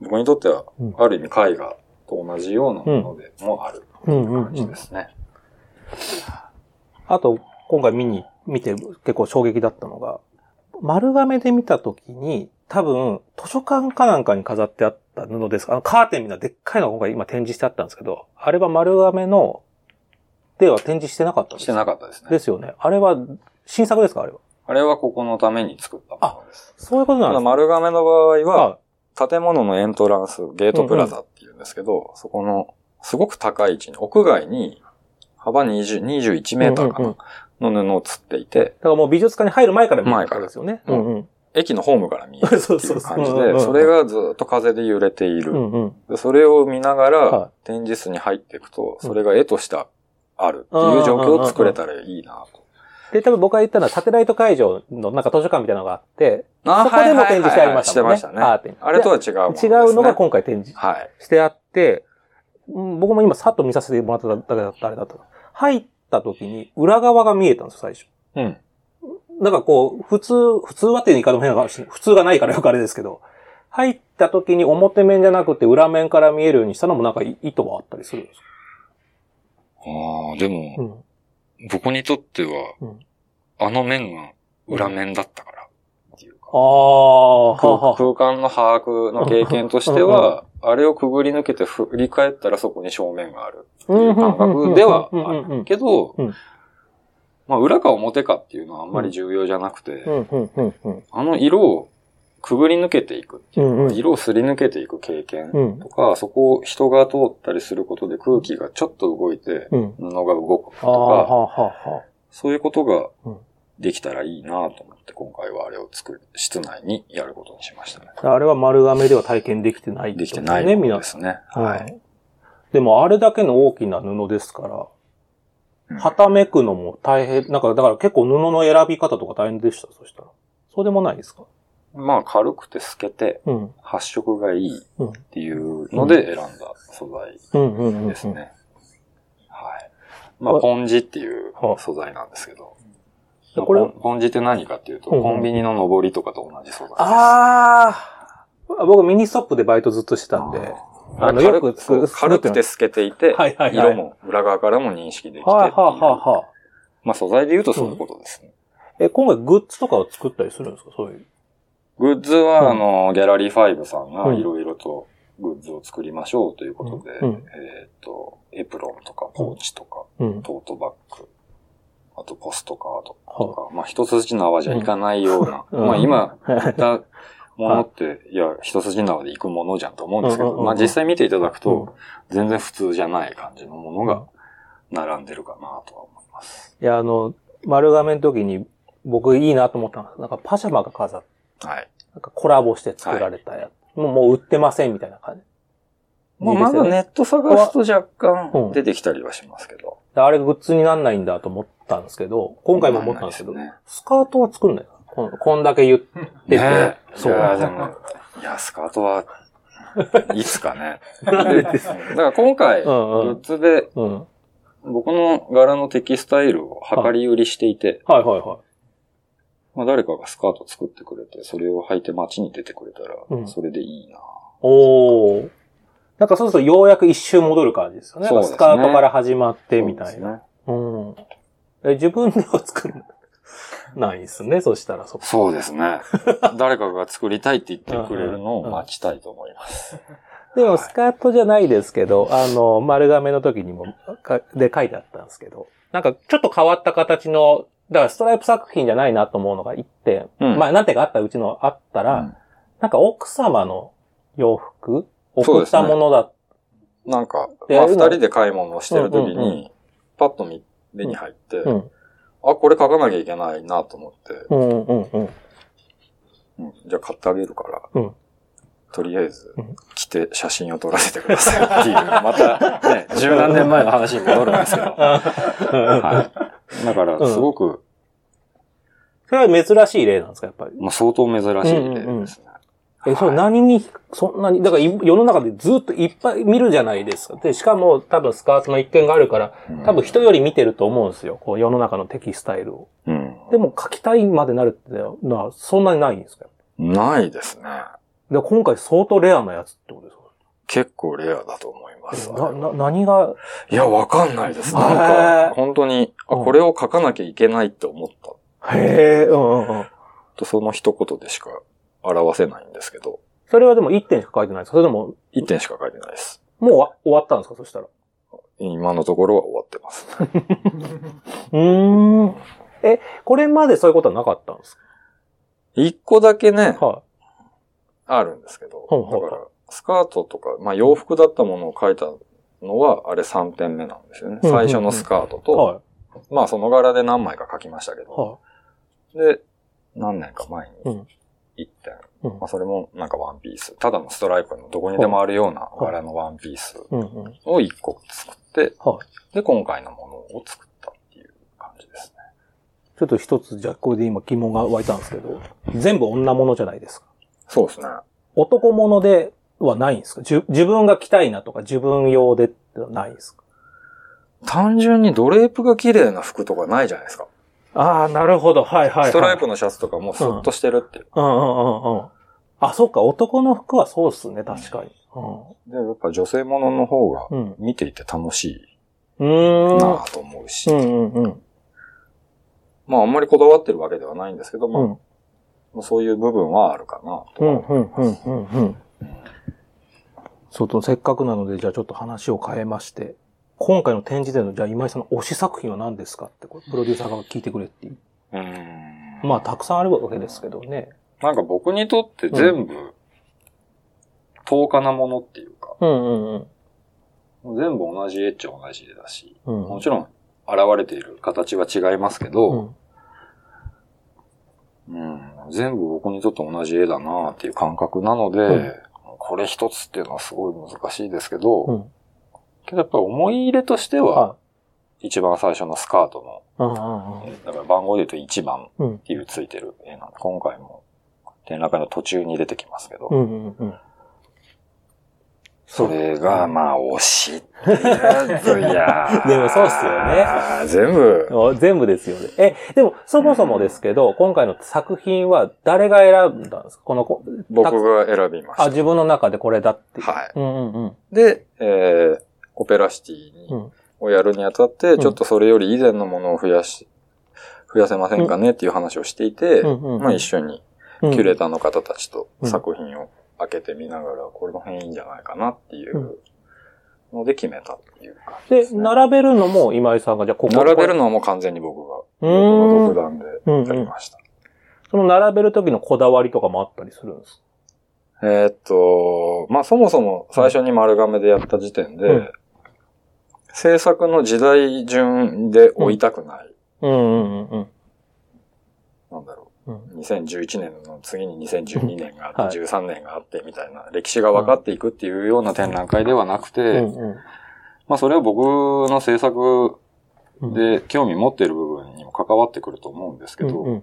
僕にとってはある意味絵画と同じようなものでもあるっていう感じですね。あと今回見に見て結構衝撃だったのが、丸亀で見たときに多分図書館かなんかに飾ってあった布ですか、あのカーテンみたいなでっかいのが今回今展示してあったんですけど、あれは丸亀のでは展示してなかったんですか？してなかったですね。ですよね。あれは新作ですか？あれはあれはここのために作ったものです。あ、そういうことなんですか。丸亀の場合は建物のエントランスゲートプラザっていうんですけど、うんうん、そこのすごく高い位置に屋外に幅にじゅう、にじゅういちメーターかなの布を吊っていて、うんうんうん、だからもう美術館に入る前から見えたんですよね。うんうん、駅のホームから見えるっていう感じで、それがずっと風で揺れている。うんうん、それを見ながら展示室に入っていくと、それが絵としてあるっていう状況を作れたらいいなと。で、多分僕が言ったのはサテライト会場のなんか図書館みたいなのがあって、あそこでも展示してありましたもんね。してましたね。あれとは違うものですね。違うのが今回展示してあって、はい、僕も今さっと見させてもらっただけだったあれだった。入った時に裏側が見えたんですよ、最初。うん。なんかこう、普通、普通はっていう言い方も変なかもしれない。普通がないからよくあれですけど、入った時に表面じゃなくて裏面から見えるようにしたのもなんか意図はあったりするんですか？ああ、でも、うん、僕にとっては、うん、あの面が裏面だったからっていうか、うん、ああ、空間の把握の経験としては、あれをくぐり抜けて振り返ったらそこに正面があるっていう感覚ではあるけど、うんうんうんうん、まあ、裏か表かっていうのはあんまり重要じゃなくて、あの色をくぐり抜けていくっていう、うんうん、色をすり抜けていく経験とか、うん、そこを人が通ったりすることで空気がちょっと動いて布が動くとか、うん、ははそういうことができたらいいなと思って、今回はあれを作る、室内にやることにしましたね。あれは丸亀では体験できてないってことですね。できてないものですね。はい。でもあれだけの大きな布ですから、はためくのも大変、なんか、だから結構布の選び方とか大変でした、そしたら。そうでもないですか？まあ、軽くて透けて、発色がいいっていうので選んだ素材ですね。はい。まあ、ポンジっていう素材なんですけど。これポンジって何かっていうと、コンビニの上りとかと同じ素材です。ああ！僕ミニストップでバイトずっとしてたんで。あのよく軽くて透けていて、はいはいはい、色も裏側からも認識できてっていう、はあはあはあ、まあ素材で言うとそういうことですね、うん。え、今回グッズとかを作ったりするんですか？そういうグッズは、うん、あのギャラリーファイブさんがいろいろとグッズを作りましょうということで、うんうん、えっとエプロンとかポーチとか、うん、トートバッグ、あとポストカードとか、はあ、まあ一筋縄じゃいかないような、うん、まあ今言ったものって、いや、一筋縄で行くものじゃんと思うんですけど、まあ実際見ていただくと、全然普通じゃない感じのものが並んでるかなとは思います。いや、あの、丸亀の時に僕いいなと思ったのが、なんかパジャマが飾って、はい、なんかコラボして作られたやつ、はい、もう、もう売ってませんみたいな感じ。まあ、まだネット探すと若干出てきたりはしますけど。うん、あれグッズになんないんだと思ったんですけど、今回も思ったんですけど、ね、スカートは作んないの？こん、こんだけ言ってて、ね、そうなんだ。いや、スカートはいつかね。でだから今回、グッズで、うん、僕の柄のテキスタイルを量り売りしていて、はい、はいはいはい。まあ、誰かがスカート作ってくれて、それを履いて街に出てくれたら、うん、それでいいな。おー。なんかそうするとようやく一周戻る感じですよね。そうですね。スカートから始まってみたいな。そうですね。うん。え、自分では作るの？ないですね。そしたらそこ。そうですね。誰かが作りたいって言ってくれるのを待ちたいと思います。でもスカートじゃないですけど、あの丸亀の時にもで書いてあったんですけど、なんかちょっと変わった形の、だからストライプ作品じゃないなと思うのが一点、うん、まあ何点かあったうちのあったら、うん、なんか奥様の洋服送ったものだって、ね、なんかまあ二人で買い物をしてる時に、うんうんうん、パッと目に入って。うんうんあ、これ書かなきゃいけないなと思って。うんうんうん。じゃあ買ってあげるから、うん、とりあえず着て写真を撮らせてくださいっていう、またね、十何年前の話に戻るんですけど。はい。だから、すごく、うん。それは珍しい例なんですか、やっぱり。まあ、相当珍しい例ですね。うんうんうん、え、それ何に、そんなに、だから世の中でずっといっぱい見るじゃないですか。で、しかも多分スカートの一見があるから、多分人より見てると思うんですよ。こう世の中のテキスタイルを。うん、でも書きたいまでなるってのはそんなにないんですか？ないですね。で、今回相当レアなやつってことですか？結構レアだと思います。な、な、何が？いや、わかんないです。なんか、本当に、あ、これを書かなきゃいけないって思った。へぇ、うんうん。と、その一言でしか表せないんですけど。それはでもいってんしか書いてないですか？それでも。いってんしか書いてないです。もう終わったんですか？そしたら。今のところは終わってます。うーん。え、これまでそういうことはなかったんですか？一個だけね、はい、あるんですけど。ほんほんほん、だからスカートとか、まあ洋服だったものを描いたのは、あれさんてんめなんですよね。最初のスカートと、うんうんうん、はい、まあその柄で何枚か描きましたけど、はい、で、何年か前にいってん、うん、まあ、それもなんかワンピース、ただのストライプのどこにでもあるような柄のワンピースをいっこ作って、はい、で、今回のものを作ったっていう感じですね。ちょっと一つ、じゃあこれで今疑問が湧いたんですけど、全部女物じゃないですか。そうですね。男物で、はないんですか？自分が着たいなとか自分用でってのはないんですか？単純にドレープが綺麗な服とかないじゃないですか。ああ、なるほど。はいはい、はい。ストライプのシャツとかもスッとしてるっていう。うん、うん、うんうんうん。あ、そっか。男の服はそうっすね。確かに。うん。で、やっぱ女性ものの方が見ていて楽しいなぁと思うし。うんうんうん。まああんまりこだわってるわけではないんですけども、うん、そういう部分はあるかなと思います。うんうんうんうんうん。ちょっとせっかくなので、じゃあちょっと話を変えまして、今回の展示での、じゃあ今井さんの推し作品は何ですかって、プロデューサーが聞いてくれっていう。うーん、まあ、たくさんあるわけですけどね。なんか僕にとって全部、等価なものっていうか、うんうんうん、全部同じ絵っちゃ同じ絵だし、うん、もちろん現れている形は違いますけど、うんうん、全部僕にとって同じ絵だなっていう感覚なので、うん、これ一つっていうのはすごい難しいですけど、うん、けどやっぱり思い入れとしては、一番最初のスカートの、うん、だから番号で言うといちばんっていうついてる絵なんで、うん、今回も展覧会の途中に出てきますけど、うんうんうん、それがまあ推しってやつや。でもそうっすよね。全部。全部ですよね。え、でもそもそもですけど、うん、今回の作品は誰が選んだんですか？この子。僕が選びました。あ、自分の中でこれだって。はい。うんうんうん、で、えー、オペラシティをやるにあたって、うん、ちょっとそれより以前のものを増やし、増やせませんかねっていう話をしていて、うんうんうん、まあ一緒にキュレーターの方たちと作品を、うん、開けてみながら、これの辺いいんじゃないかなっていうので決めたっていう感じですね。で、並べるのも今井さんが、じゃあここ並べるのも完全に僕が、僕の独断でやりました。うんうん、その並べる時のこだわりとかもあったりするんですか？えー、っと、まあそもそも最初に丸亀でやった時点で、うん、制作の時代順で追いたくない。うんうんうんうん、なんだろう。にせんじゅういちねんの次ににせんじゅうにねんがあって、じゅうさんねんがあってみたいな歴史が分かっていくっていうような展覧会ではなくて、まあそれは僕の制作で興味持っている部分にも関わってくると思うんですけど、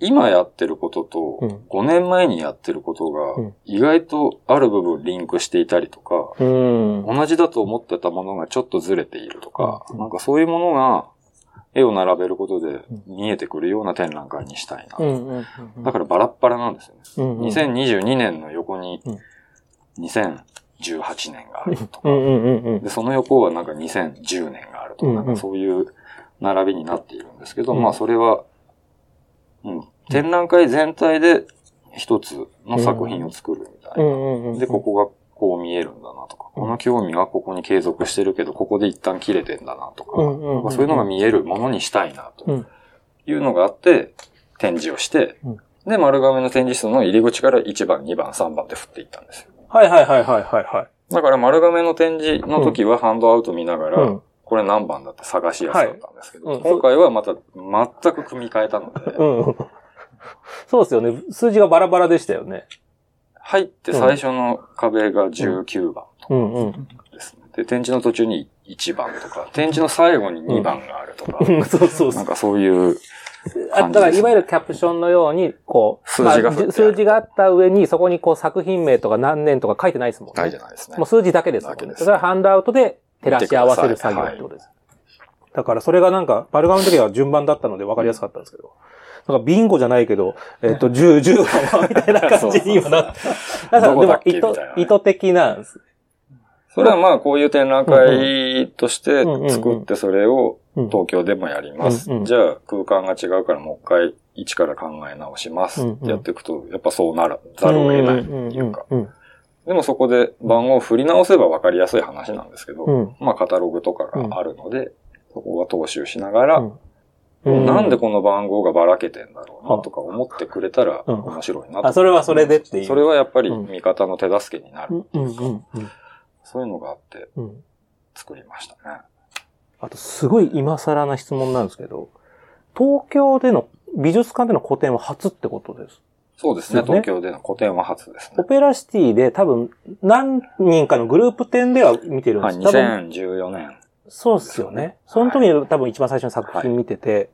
今やってることとごねんまえにやってることが意外とある部分リンクしていたりとか、同じだと思ってたものがちょっとずれているとか、なんかそういうものが絵を並べることで見えてくるような展覧会にしたいな。うんうんうん、だからバラッバラなんですよね。うんうん、にせんにじゅうにねんの横ににせんじゅうはちねんがあるとか、うんうんうん、でその横はなんかにせんじゅうねんがあるとか、うんうん、なんかそういう並びになっているんですけど、うん、まあそれは、うん、展覧会全体で一つの作品を作るみたいな。うんうん、で、ここがこう見えるんだなとか、この興味がここに継続してるけど、ここで一旦切れてんだなとか、うんうんうんうん、そういうのが見えるものにしたいなというのがあって、展示をして、うん、で、丸亀の展示室の入り口からいちばん、にばん、さんばんで振っていったんですよ。はいはいはいはいはい、はい。だから丸亀の展示の時はハンドアウト見ながら、うん、これ何番だって探しやすかったんですけど、はい、うん、今回はまた全く組み替えたので。うん、そうですよね。数字がバラバラでしたよね。入って最初の壁がじゅうきゅうばんとかですね。で、展示の途中にいちばんとか、展示の最後ににばんがあるとか、うん、そうそうそう、なんかそういうあ、だからいわゆるキャプションのようにこう数字が、まあ、数字があった上にそこにこう作品名とか何年とか書いてないですもんね。書いてないですね。もう数字だけですもんね。だけですね。だからハンドアウトで照らし合わせる作業ってことです。はい、だからそれがなんかバルガムの時は順番だったので分かりやすかったんですけど。なんかビンゴじゃないけど、えっ、ー、と、じゅう、じゅうはみたいな感じに今なって。だから、でも意図、意図的なんですね。それはまあ、こういう展覧会として作って、それを東京でもやります。じゃあ、空間が違うからもう一回一から考え直しますってやっていくと、やっぱそうならざるを得ないっていうか。でもそこで番号を振り直せば分かりやすい話なんですけど、まあ、カタログとかがあるので、そこは踏襲しながら、うん、なんでこの番号がばらけてんだろうなとか思ってくれたら面白いなと、うん。あ、それはそれでっていう。それはやっぱり味方の手助けになるっていうか、うんうんうんうん、そういうのがあって作りましたね。あとすごい今更な質問なんですけど、東京での美術館での個展は初ってことです。そうですね。東京での個展は初ですね。オペラシティで多分何人かのグループ展では見てるんです。はい、にせんじゅうよねん。そうっすよね。その時に多分一番最初の作品見てて、はい、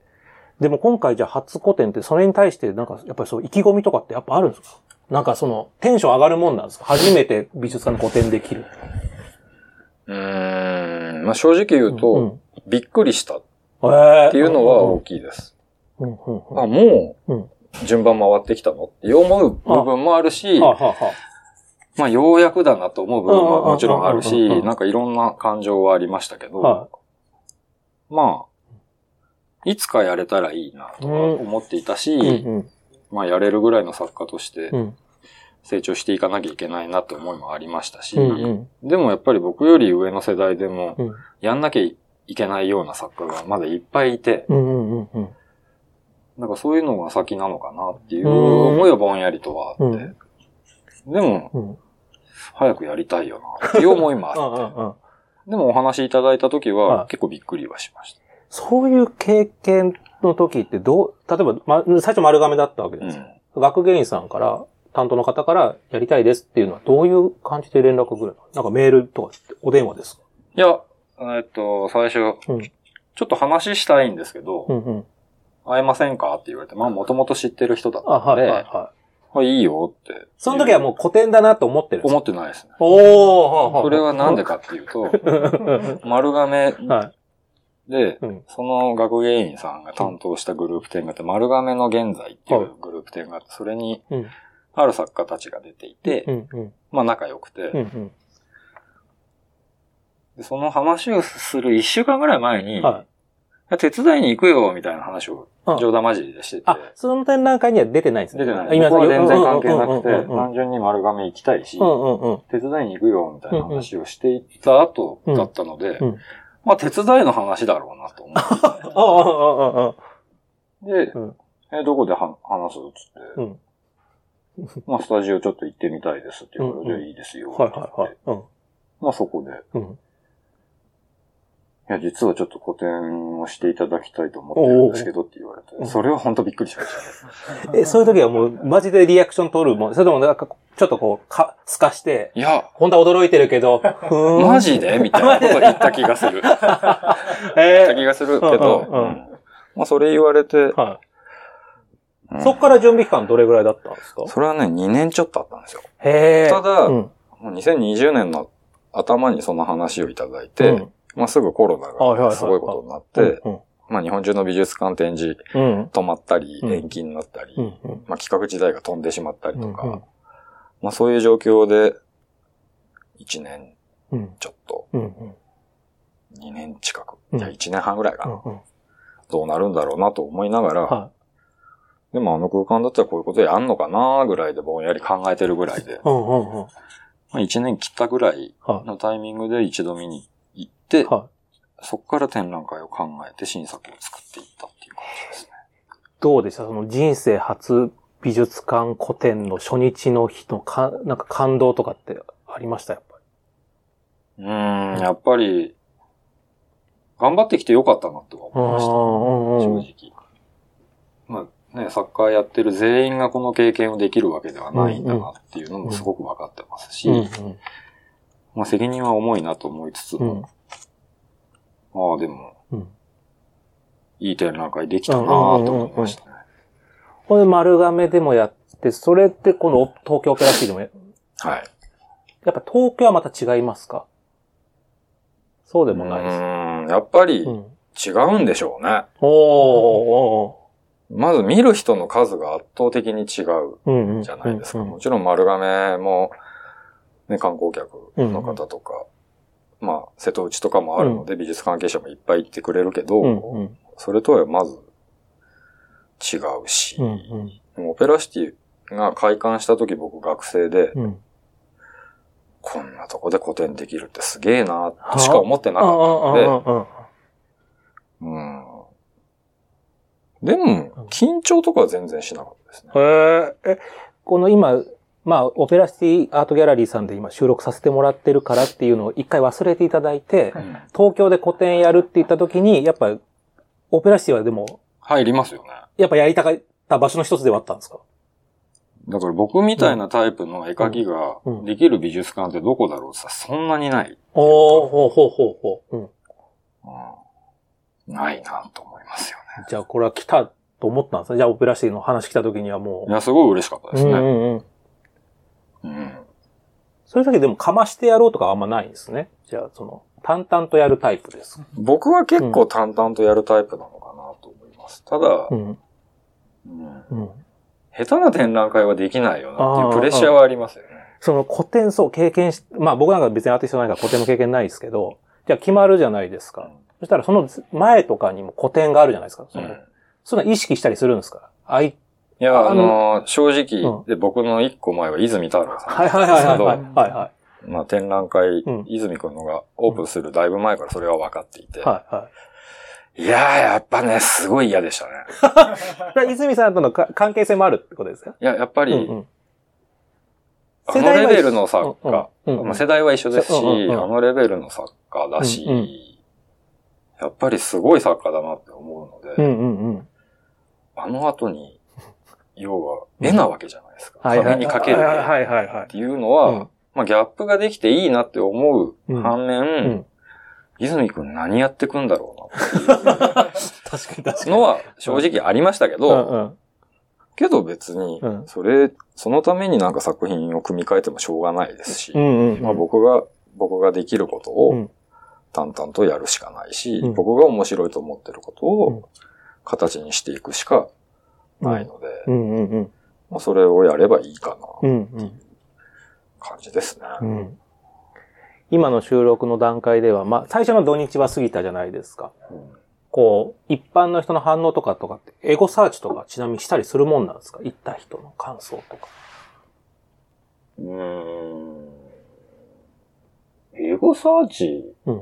でも今回じゃあ初個展ってそれに対してなんかやっぱりそう意気込みとかってやっぱあるんですか？なんかそのテンション上がるもんなんですか？初めて美術館の個展できる。うーん、まあ正直言うと、うんうん、びっくりしたっていうのは大きいです。えーうんうん、あ、もう順番回ってきたのって思う部分もあるし、ああはあはあまあ、ようやくだなと思う部分はもちろんあるし、なんかいろんな感情はありましたけど、まあ、いつかやれたらいいなと思っていたし、まあ、やれるぐらいの作家として成長していかなきゃいけないなって思いもありましたし、でもやっぱり僕より上の世代でも、やんなきゃいけないような作家がまだいっぱいいて、なんかそういうのが先なのかなっていう思いはぼんやりとはあって、でも、早くやりたいよな、っていう思いもあって。でもお話いただいたときは結構びっくりはしました。そういう経験の時ってどう、例えば、ま、最初丸亀だったわけです、うん。学芸員さんから、担当の方からやりたいですっていうのはどういう感じで連絡来るの？なんかメールとかお電話ですか？いや、えっと、最初、うん、ちょっと話したいんですけど、うんうん、会えませんかって言われて、まあもともと知ってる人だったので、はいはいはいいいよって。その時はもう古典だなと思ってるんですか？思ってないですね。おー。それはなんでかっていうと、丸亀で、その学芸員さんが担当したグループ展があって、丸亀の現在っていうグループ展があって、それに、ある作家たちが出ていて、まあ仲良くて、その話をする一週間ぐらい前に、手伝いに行くよみたいな話を冗談交じりでしてて、ああ、その展覧会には出てないんですね。出てない。僕は全然関係なくて、単純に丸亀行きたいし、うんうんうん、手伝いに行くよみたいな話をしていた後だったので、うんうん、まあ手伝いの話だろうなと思って、うん、で、え、どこで話すつって、うん、まあスタジオちょっと行ってみたいですって言われていいですよって言って、はいはいはい、まあそこで。うんいや、実はちょっと個展をしていただきたいと思ってるんですけどって言われて、おうおうそれは本当びっくりしました、ね。え、そういう時はもうマジでリアクション取るもん。それともなんかちょっとこうかすかして、いや、本当は驚いてるけど、マジでみたいなこと言った気がする。えー、言った気がするけど、うんうんうん、まあそれ言われて、はいうん、そっから準備期間どれぐらいだったんですか？それはねにねんちょっとあったんですよ。へーただ、うん、もうにせんにじゅうねんの頭にその話をいただいて。うんまあ、すぐコロナがすごいことになって、まあ、日本中の美術館展示止まったり、延期になったり、まあ、企画自体が飛んでしまったりとか、まあ、そういう状況で、いちねんちょっと、にねん近く、いや、いちねんはんぐらいかな。どうなるんだろうなと思いながら、でもあの空間だったらこういうことやんのかなぐらいでぼんやり考えてるぐらいで、まあ、いちねん切ったぐらいのタイミングで一度見にで、はい、そこから展覧会を考えて新作を作っていったっていう感じですね。どうでした？その人生初美術館個展の初日の日のか、なんか感動とかってありました？やっぱり。うーん、やっぱり、頑張ってきてよかったなって思いました。正直。まあね、作家やってる全員がこの経験をできるわけではないんだなっていうのもすごく分かってますし、うんうんうん、まあ責任は重いなと思いつつも、うんああ、でも、うん、いい展覧会できたなぁと思いましたね。これ丸亀でもやって、それってこの東京オペラシーでもやはい。やっぱ東京はまた違いますか？そうでもないです。うーん、やっぱり違うんでしょうね。うん、おお。まず見る人の数が圧倒的に違うじゃないですか。もちろん丸亀も、ね、観光客の方とか、うん、まあ、瀬戸内とかもあるので、うん、美術関係者もいっぱい行ってくれるけど、うんうん、それとはまず違うし、うんうん、でもオペラシティが開館した時僕学生で、うん、こんなとこで個展できるってすげえなーとしか思ってなかったので、うん。でも、緊張とかは全然しなかったですね。へー。え、この今、まあ、オペラシティアートギャラリーさんで今収録させてもらってるからっていうのを一回忘れていただいて、うん、東京で個展やるって言った時に、やっぱ、オペラシティはでも、入りますよね。やっぱやりたかった場所の一つではあったんですか？だから僕みたいなタイプの絵描きができる美術館ってどこだろうってさ、そんなにない。おー、ほうほうほうほう。うん。うん、ないなと思いますよね。じゃあこれは来たと思ったんですね。じゃあオペラシティの話来た時にはもう。いや、すごい嬉しかったですね。うんうんうん。うん。そういう時でもかましてやろうとかはあんまないんですね。じゃあその、淡々とやるタイプです。僕は結構淡々とやるタイプなのかなと思います。ただ、うんうんうん、下手な展覧会はできないよなっていうプレッシャーはありますよね。その古典、そう、経験し、まあ僕なんか別にアーティストないから古典も経験ないですけど、じゃあ決まるじゃないですか。うん、そしたらその前とかにも個展があるじゃないですか。その、うん、そんな意識したりするんですか？あい、いや、あの、正直、で、うん、僕の一個前は泉太郎さんですけど、はいはいはいはい、はいはい。まあ展覧会、うん、泉くんのがオープンするだいぶ前からそれは分かっていて。うん、はいはい。いやー、やっぱね、すごい嫌でしたね。泉さんとの関係性もあるってことですか？いや、やっぱり、うんうん、あのレベルの作家、うんうん、世代は一緒ですし、うんうんうん、あのレベルの作家だし、うんうん、やっぱりすごい作家だなって思うので、うんうんうん、あの後に、要は絵なわけじゃないですか。うん、紙に描ける絵っていうのは、まあ、ギャップができていいなって思う反面、うんうん、泉くん何やってくんだろうなっていう確かに確かにのは正直ありましたけど、うんうん、けど別に、それ、そのためになんか作品を組み替えてもしょうがないですし、うんうんうん、まあ、僕が、僕ができることを、うん、淡々とやるしかないし、うん、僕が面白いと思ってることを形にしていくしかないので、うんうんうん、まあ、それをやればいいかなっていう感じですね。うんうん、今の収録の段階では、まあ、最初の土日は過ぎたじゃないですか。うん、こう一般の人の反応とかとかってエゴサーチとかちなみにしたりするもんなんですか？行った人の感想とか。うーん、エゴサーチ。う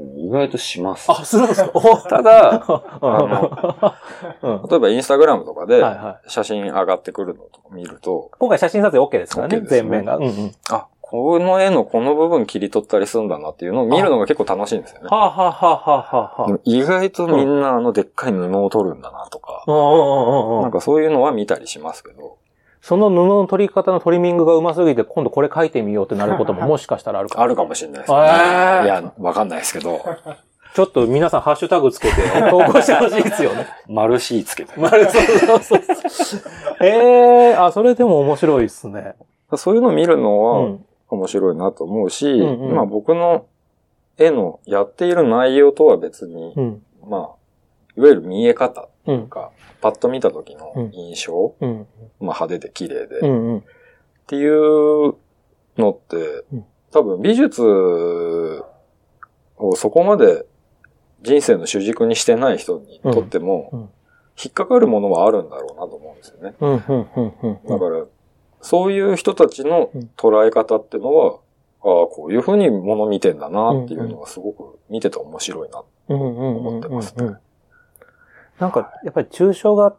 ん、意外とします。あ、そうですか。ただ、あの、うん、例えばインスタグラムとかで写真上がってくるのとか見ると、はいはい、今回写真撮影 OK ですからね、全、OK ね、面が、うんうん。あ、この絵のこの部分切り取ったりするんだなっていうのを見るのが結構楽しいんですよね。はあ、はあははははあ、意外とみんなあのでっかい布を取るんだなとか、うん、なんかそういうのは見たりしますけど。その布の取り方のトリミングがうますぎて、今度これ書いてみようってなることももしかしたらあるかも。あるかもしれないですね。いや、わかんないですけど。ちょっと皆さんハッシュタグつけて投稿してほしいですよね。丸 C つけて。丸、そうそうそう。ええー、あ、それでも面白いですね。そういうの見るのは面白いなと思うし、うんうんうん、まあ僕の絵のやっている内容とは別に、うん、まあ、いわゆる見え方。なんかパッと見た時の印象、うんうん、まあ、派手で綺麗で、うんうん、っていうのって多分美術をそこまで人生の主軸にしてない人にとっても引っかかるものはあるんだろうなと思うんですよね。うんうん、だからそういう人たちの捉え方っていうのは、ああ、こういうふうにもの見てんだなっていうのがすごく見てて面白いなと思ってますね。なんか、やっぱり抽象が、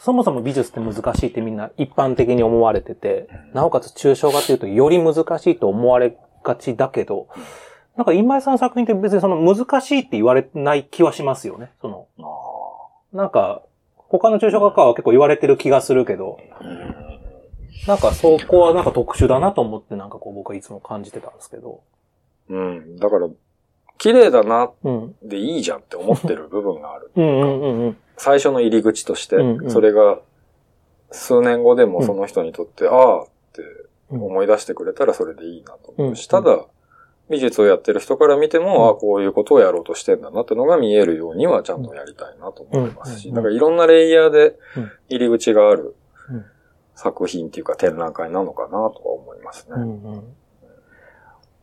そもそも美術って難しいってみんな一般的に思われてて、なおかつ抽象画っていうとより難しいと思われがちだけど、なんか今井さんの作品って別にその難しいって言われない気はしますよね。その、なんか、他の抽象画家は結構言われてる気がするけど、なんかそこはなんか特殊だなと思ってなんかこう僕はいつも感じてたんですけど。うん、だから、綺麗だなでいいじゃんって思ってる部分がある。最初の入り口として、それが数年後でもその人にとって、ああって思い出してくれたらそれでいいなと思うし、ただ、美術をやってる人から見ても、ああ、こういうことをやろうとしてんだなってのが見えるようにはちゃんとやりたいなと思いますし、だからいろんなレイヤーで入り口がある作品っていうか展覧会なのかなとは思いますね。うんうん、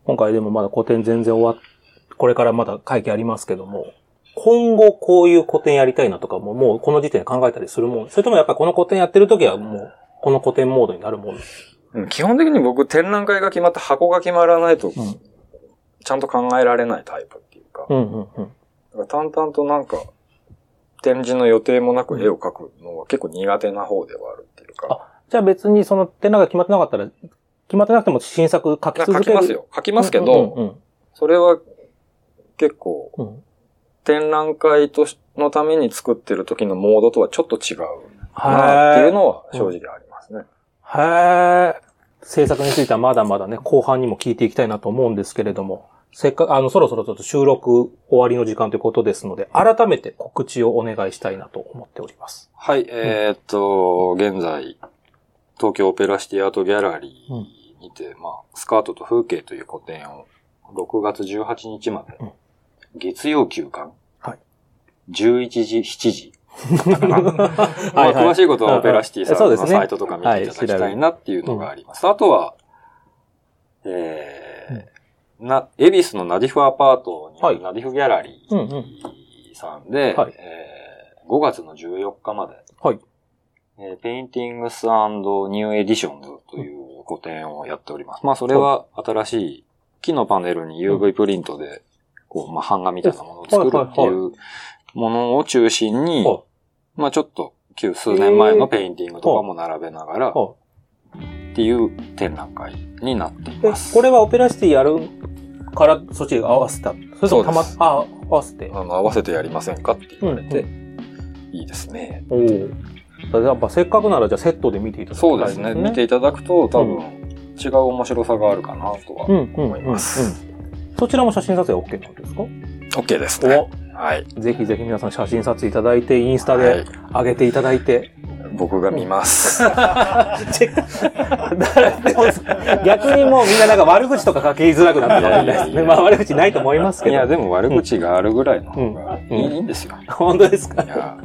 今回でもまだ個展全然終わっ、これからまだ会期ありますけども、今後こういう個展やりたいなとかももうこの時点で考えたりするもん、それともやっぱりこの個展やってる時はもうこの個展モードになるもんです。うん、基本的に僕展覧会が決まって箱が決まらないと、うんちゃんと考えられないタイプっていうか、うんうんうん、だから淡々となんか展示の予定もなく絵を描くのは結構苦手な方ではあるっていうか。あ、じゃあ別にその展覧会決まってなかったら、決まってなくても新作描き続ける。描きますよ。描きますけど、うんうんうん、それは結構、うん、展覧会とのために作ってる時のモードとはちょっと違うなっていうのは正直ありますね。うん、へー。制作についてはまだまだね、後半にも聞いていきたいなと思うんですけれども。せっかく、あの、そろそろちょっと収録終わりの時間ということですので、改めて告知をお願いしたいなと思っております。はい、うん、えー、っと、現在、東京オペラシティアートギャラリーにて、うん、まあ、スカートと風景という個展を、ろくがつじゅうはちにちまで、うん、月曜休館、はい、じゅういちじ、しちじ。まあ、詳しいことはオペラシティさんのサイトとか見ていただきたいなっていうのがあります。うん、あとは、えー、うんな、恵比寿のナディフアパートにあるナディフギャラリーさんで、はいうんうんえー、ごがつのじゅうよっかまで、はいえー、ペインティングス&ニューエディションズという個展をやっております。まあそれは新しい木のパネルに ユーブイ プリントで、こう、まあ版画みたいなものを作るっていうものを中心に、はいはいはい、まあちょっと旧数年前のペインティングとかも並べながら、っていう展覧会になっています。これはオペラシティやるからそっち合わせた。そうです。たまあ合わせてあの合わせてやりませんかって言われて、うんうん、いいですね。おお。やっぱせっかくならじゃあセットで見ていただきたいですね。そうですね。見ていただくと多分違う面白さがあるかなとは思います。そちらも写真撮影 OK なんですか ？OK ですね。はい。ぜひぜひ皆さん写真撮影いただいてインスタで上げていただいて。はい僕が見ます。逆にもうみんななんか悪口とか書きづらくなってるんですね。いやいやいやまあ悪口ないと思いますけど。いやでも悪口があるぐらいの方がいいんですよ。うんうん、本当ですか。いや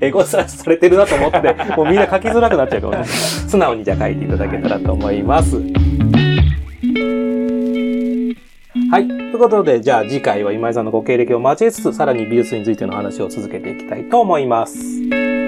エゴサーチされてるなと思って、もうみんな書きづらくなっちゃうから、ね、素直にじゃあ書いていただけたらと思います。はい。ということで、じゃあ次回は今井さんのご経歴を交えつつ、さらに美術についての話を続けていきたいと思います。